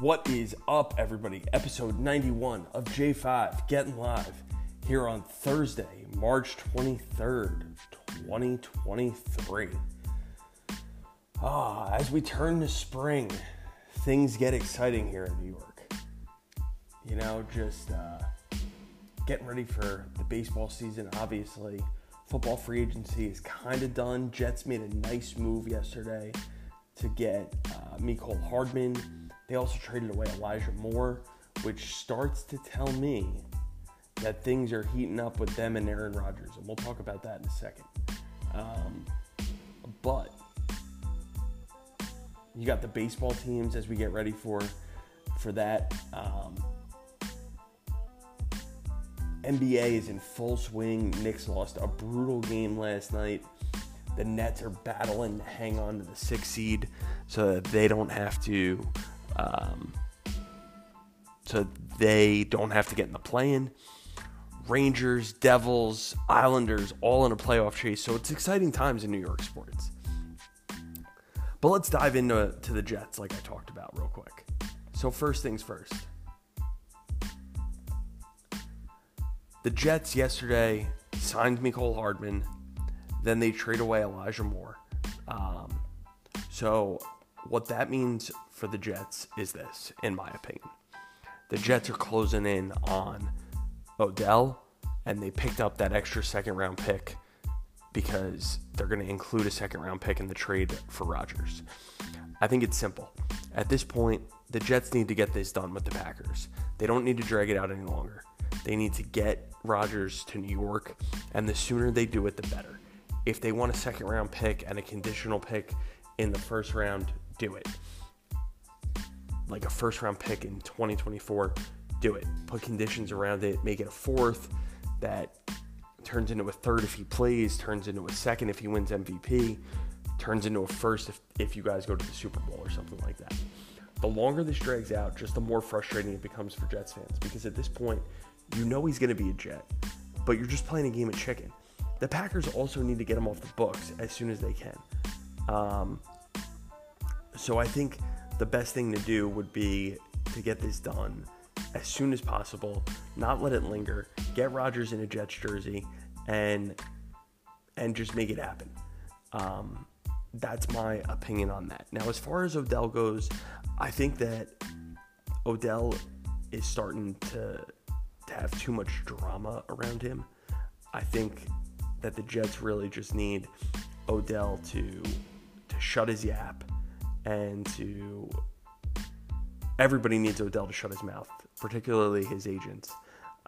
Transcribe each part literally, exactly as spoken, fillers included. What is up, everybody? Episode ninety-one of J five, getting live here on Thursday, March twenty-third, twenty twenty-three. Ah, as we turn to spring, things get exciting here in New York. You know, just uh, getting ready for the baseball season, obviously. Football free agency is kind of done. Jets made a nice move yesterday to get uh, Mecole Hardman. They also traded away Elijah Moore, which starts to tell me that things are heating up with them and Aaron Rodgers, and we'll talk about that in a second. Um, but you got the baseball teams as we get ready for for that. Um, N B A is in full swing. Knicks lost a brutal game last night. The Nets are battling to hang on to the sixth seed so that they don't have to. Um, so they don't have to get in the play-in. Rangers, Devils, Islanders, all in a playoff chase. So it's exciting times in New York sports. But let's dive into to the Jets like I talked about real quick. So first things first. The Jets yesterday signed Mecole Hardman. Then they trade away Elijah Moore. Um, so... What that means for the Jets is this, in my opinion. The Jets are closing in on Odell, and they picked up that extra second-round pick because they're going to include a second-round pick in the trade for Rodgers. I think it's simple. At this point, the Jets need to get this done with the Packers. They don't need to drag it out any longer. They need to get Rodgers to New York, and the sooner they do it, the better. If they want a second-round pick and a conditional pick in the first round, do it. Like a first round pick in twenty twenty-four, do it. Put conditions around it, make it a fourth that turns into a third if he plays, turns into a second if he wins M V P, turns into a first if, if you guys go to the Super Bowl or something like that. The longer this drags out, just the more frustrating it becomes for Jets fans, because at this point, you know he's going to be a Jet, but you're just playing a game of chicken. The Packers also need to get him off the books as soon as they can. Um, so I think the best thing to do would be to get this done as soon as possible, not let it linger, get Rodgers in a Jets jersey, and, and just make it happen. Um, that's my opinion on that. Now, as far as Odell goes, I think that Odell is starting to, to have too much drama around him. I think that the Jets really just need Odell to... shut his yap, and to everybody needs Odell to shut his mouth, particularly his agents.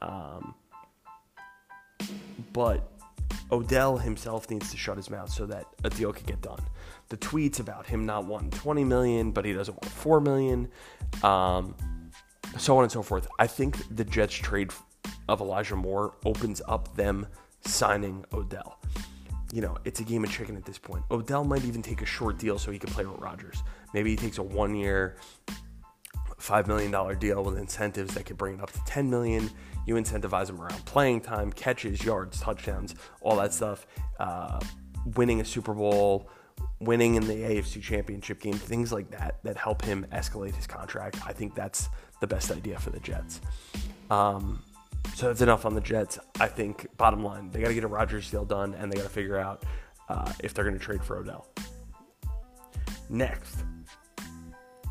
Um, but Odell himself needs to shut his mouth so that a deal can get done. The tweets about him not wanting twenty million, but he doesn't want four million, um, so on and so forth. I think the Jets trade of Elijah Moore opens up them signing Odell. You know, it's a game of chicken at this point. Odell might even take a short deal so he can play with Rodgers. Maybe he takes a one-year, five million dollars deal with incentives that could bring it up to ten million dollars. You incentivize him around playing time, catches, yards, touchdowns, all that stuff. Uh, winning a Super Bowl, winning in the A F C Championship game, things like that that help him escalate his contract. I think that's the best idea for the Jets. Um... So that's enough on the Jets. I think, bottom line, they got to get a Rodgers deal done, and they got to figure out uh, if they're going to trade for Odell. Next,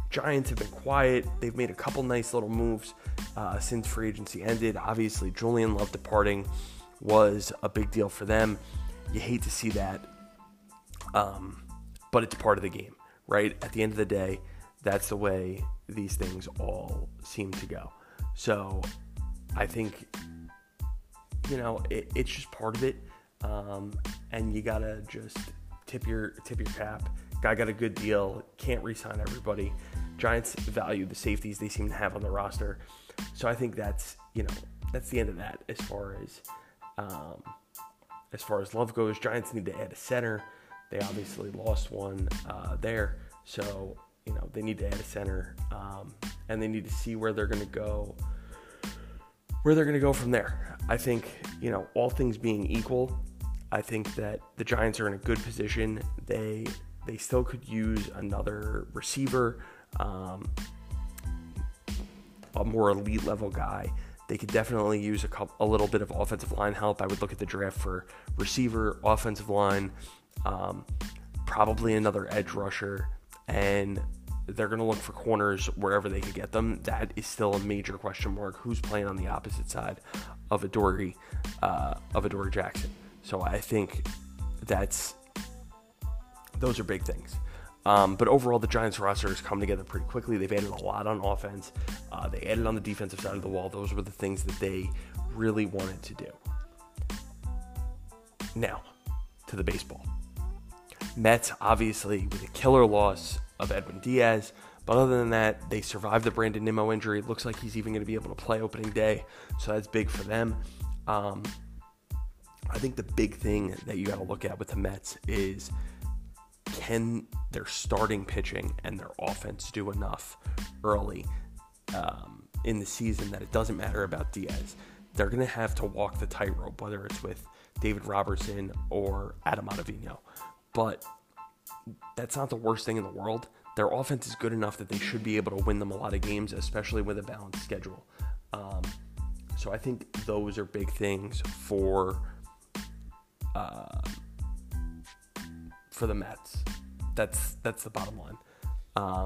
Giants have been quiet. They've made a couple nice little moves uh, since free agency ended. Obviously, Julian Love departing was a big deal for them. You hate to see that, um, but it's part of the game, right? At the end of the day, that's the way these things all seem to go. So... I think, you know, it, it's just part of it, um, and you gotta just tip your tip your cap. Guy got a good deal, can't re-sign everybody. Giants value the safeties they seem to have on the roster, so I think that's, you know, that's the end of that as far as um, as far as Love goes. Giants need to add a center. They obviously lost one uh, there, so you know they need to add a center, um, and they need to see where they're gonna go. Where they're going to go from there. I think, you know, all things being equal, I think that the Giants are in a good position. They they still could use another receiver. Um, a more elite level guy. They could definitely use a couple, a little bit of offensive line help. I would look at the draft for receiver, offensive line, um, probably another edge rusher, and they're going to look for corners wherever they could get them. That is still a major question mark. Who's playing on the opposite side of Adoree, uh, of Adoree Jackson? So I think that's those are big things. Um, but overall, the Giants roster has come together pretty quickly. They've added a lot on offense. Uh, they added on the defensive side of the wall. Those were the things that they really wanted to do. Now, to the baseball. Mets, obviously, with a killer loss of Edwin Diaz. But other than that, they survived the Brandon Nimmo injury. It looks like he's even going to be able to play opening day. So that's big for them. Um, I think the big thing that you got to look at with the Mets is, can their starting pitching and their offense do enough early um, in the season that it doesn't matter about Diaz? They're going to have to walk the tightrope, whether it's with David Robertson or Adam Ottavino. But that's not the worst thing in the world. Their offense is good enough that they should be able to win them a lot of games, especially with a balanced schedule. Um, so I think those are big things for uh, for the Mets. That's that's the bottom line. Um,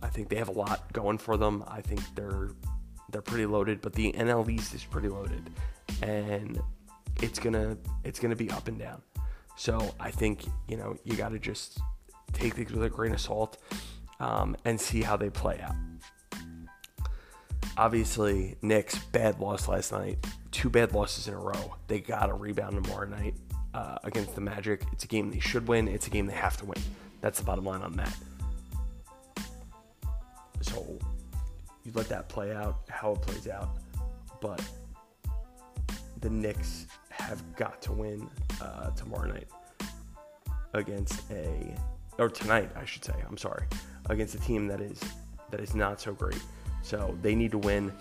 I think they have a lot going for them. I think they're they're pretty loaded, but the N L East is pretty loaded, and it's gonna it's gonna be up and down. So I think, you know, you got to just take things with a grain of salt um, and see how they play out. Obviously, Knicks, bad loss last night. Two bad losses in a row. They got to rebound tomorrow night uh, against the Magic. It's a game they should win. It's a game they have to win. That's the bottom line on that. So you let that play out, how it plays out. But the Knicks have got to win uh, tomorrow night against a, or tonight, I should say, I'm sorry, against a team that is that is not so great. So they need to win.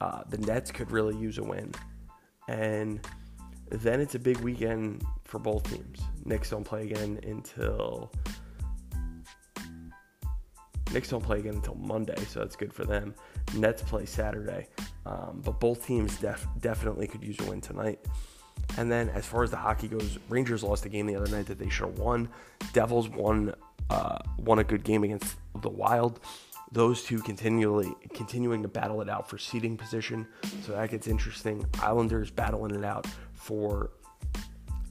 Uh, the Nets could really use a win. And then it's a big weekend for both teams. Knicks don't play again until, Knicks don't play again until Monday, so that's good for them. Nets play Saturday. Um, but both teams def- definitely could use a win tonight. And then as far as the hockey goes, Rangers lost a game the other night that they should have won. Devils won uh, won a good game against the Wild. Those two continually continuing to battle it out for seeding position. So that gets interesting. Islanders battling it out for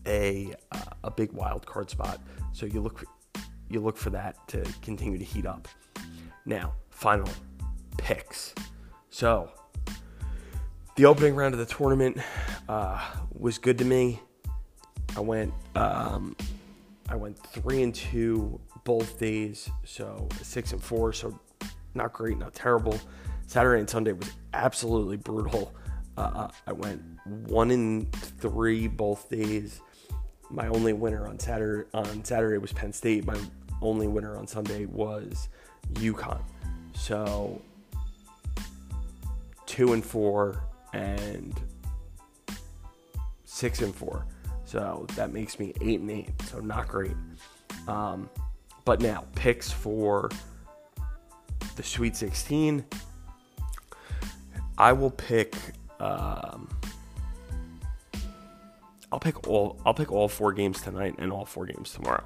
a uh, a big wild card spot. So you look you look for that to continue to heat up. Now, finally, picks. So the opening round of the tournament uh, was good to me. I went, um, I went three and two both days, so six and four. So not great, not terrible. Saturday and Sunday was absolutely brutal. Uh, I went one and three both days. My only winner on Saturday on Saturday was Penn State. My only winner on Sunday was UConn. So two and four. And six and four, so that makes me eight and eight. So not great. Um, but now picks for the Sweet sixteen. I will pick. Um, I'll pick all. I'll pick all four games tonight and all four games tomorrow.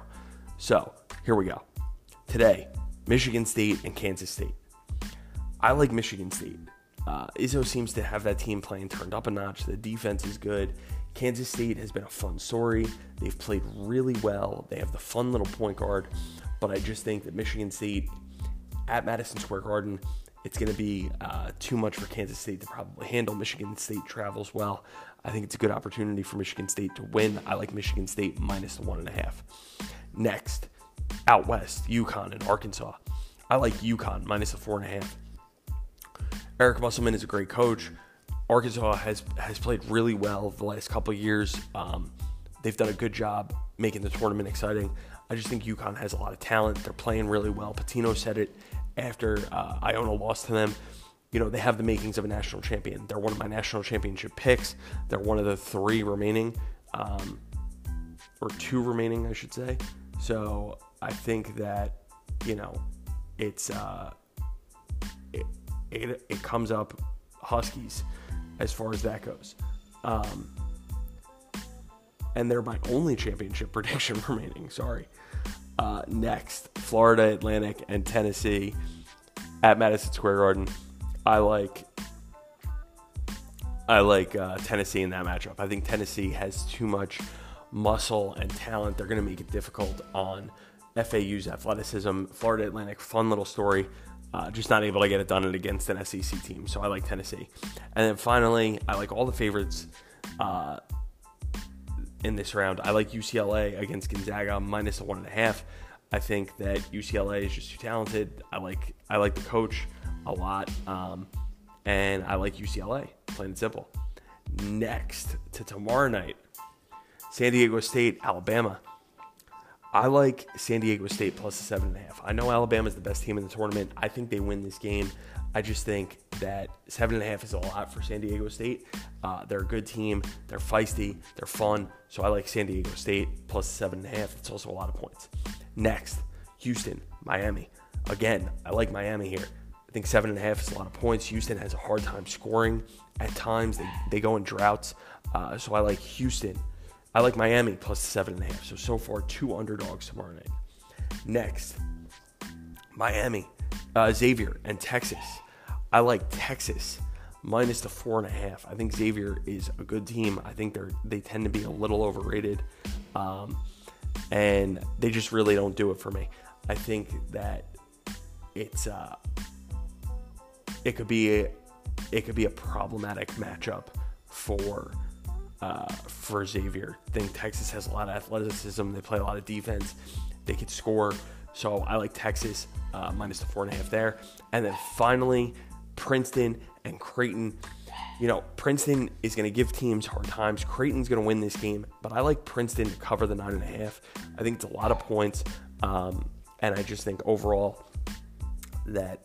So here we go. Today, Michigan State and Kansas State. I like Michigan State. Uh, Izzo seems to have that team playing turned up a notch. The defense is good. Kansas State has been a fun story. They've played really well. They have the fun little point guard. But I just think that Michigan State at Madison Square Garden, it's going to be uh, too much for Kansas State to probably handle. Michigan State travels well. I think it's a good opportunity for Michigan State to win. I like Michigan State minus the one and a half. Next, out west, UConn and Arkansas. I like UConn minus the four and a half. Eric Musselman is a great coach. Arkansas has has played really well the last couple of years. Um, they've done a good job making the tournament exciting. I just think UConn has a lot of talent. They're playing really well. Patino said it after uh, Iona lost to them. You know, they have the makings of a national champion. They're one of my national championship picks. They're one of the three remaining, um, or two remaining, I should say. So I think that, you know, it's... Uh, it, it, it comes up Huskies as far as that goes. Um, and they're my only championship prediction remaining. Sorry. Uh, next, Florida Atlantic and Tennessee at Madison Square Garden. I like I like uh, Tennessee in that matchup. I think Tennessee has too much muscle and talent. They're going to make it difficult on F A U's athleticism. Florida Atlantic, fun little story. Uh, just not able to get it done against an S E C team. So I like Tennessee. And then finally, I like all the favorites uh, in this round. I like U C L A against Gonzaga, minus a one and a half. I think that U C L A is just too talented. I like I like the coach a lot. Um, and I like U C L A, plain and simple. Next to tomorrow night, San Diego State, Alabama. I like San Diego State plus the seven and a half. I know Alabama's the best team in the tournament. I think they win this game. I just think that seven and a half is a lot for San Diego State. Uh, they're a good team. They're feisty. They're fun. So I like San Diego State plus seven and a half. It's also a lot of points. Next, Houston, Miami. Again, I like Miami here. I think seven and a half is a lot of points. Houston has a hard time scoring at times. They they go in droughts. Uh, so I like Houston. I like Miami plus seven and a half. So, so far, two underdogs tomorrow night. Next, Miami, uh, Xavier, and Texas. I like Texas minus the four and a half. I think Xavier is a good team. I think they're they tend to be a little overrated, um, and they just really don't do it for me. I think that it's uh, it could be a, it could be a problematic matchup for. Uh, for Xavier. I think Texas has a lot of athleticism. They play a lot of defense. They could score. So I like Texas uh, minus the four and a half there. And then finally, Princeton and Creighton. You know, Princeton is going to give teams hard times. Creighton's going to win this game, but I like Princeton to cover the nine and a half. I think it's a lot of points. Um, and I just think overall that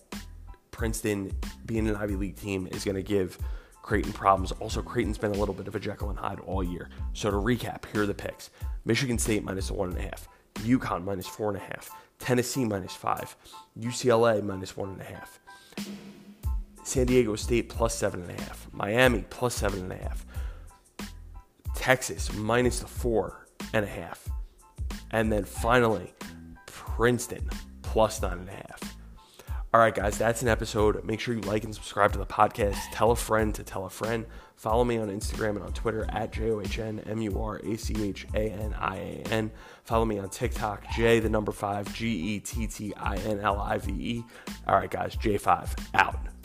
Princeton, being an Ivy League team, is going to give Creighton problems. Also, Creighton's been a little bit of a Jekyll and Hyde all year. So to recap, here are the picks. Michigan State minus one and a half. UConn minus four and a half. Tennessee minus five. U C L A minus one and a half. San Diego State plus seven and a half. Miami plus seven and a half. Texas minus the four and a half. And then finally, Princeton plus nine and a half. All right, guys, that's an episode. Make sure you like and subscribe to the podcast. Tell a friend to tell a friend. Follow me on Instagram and on Twitter at J O H N M U R A C H A N I A N. Follow me on TikTok, J, the number five, G E T T I N L I V E. All right, guys, J five, out.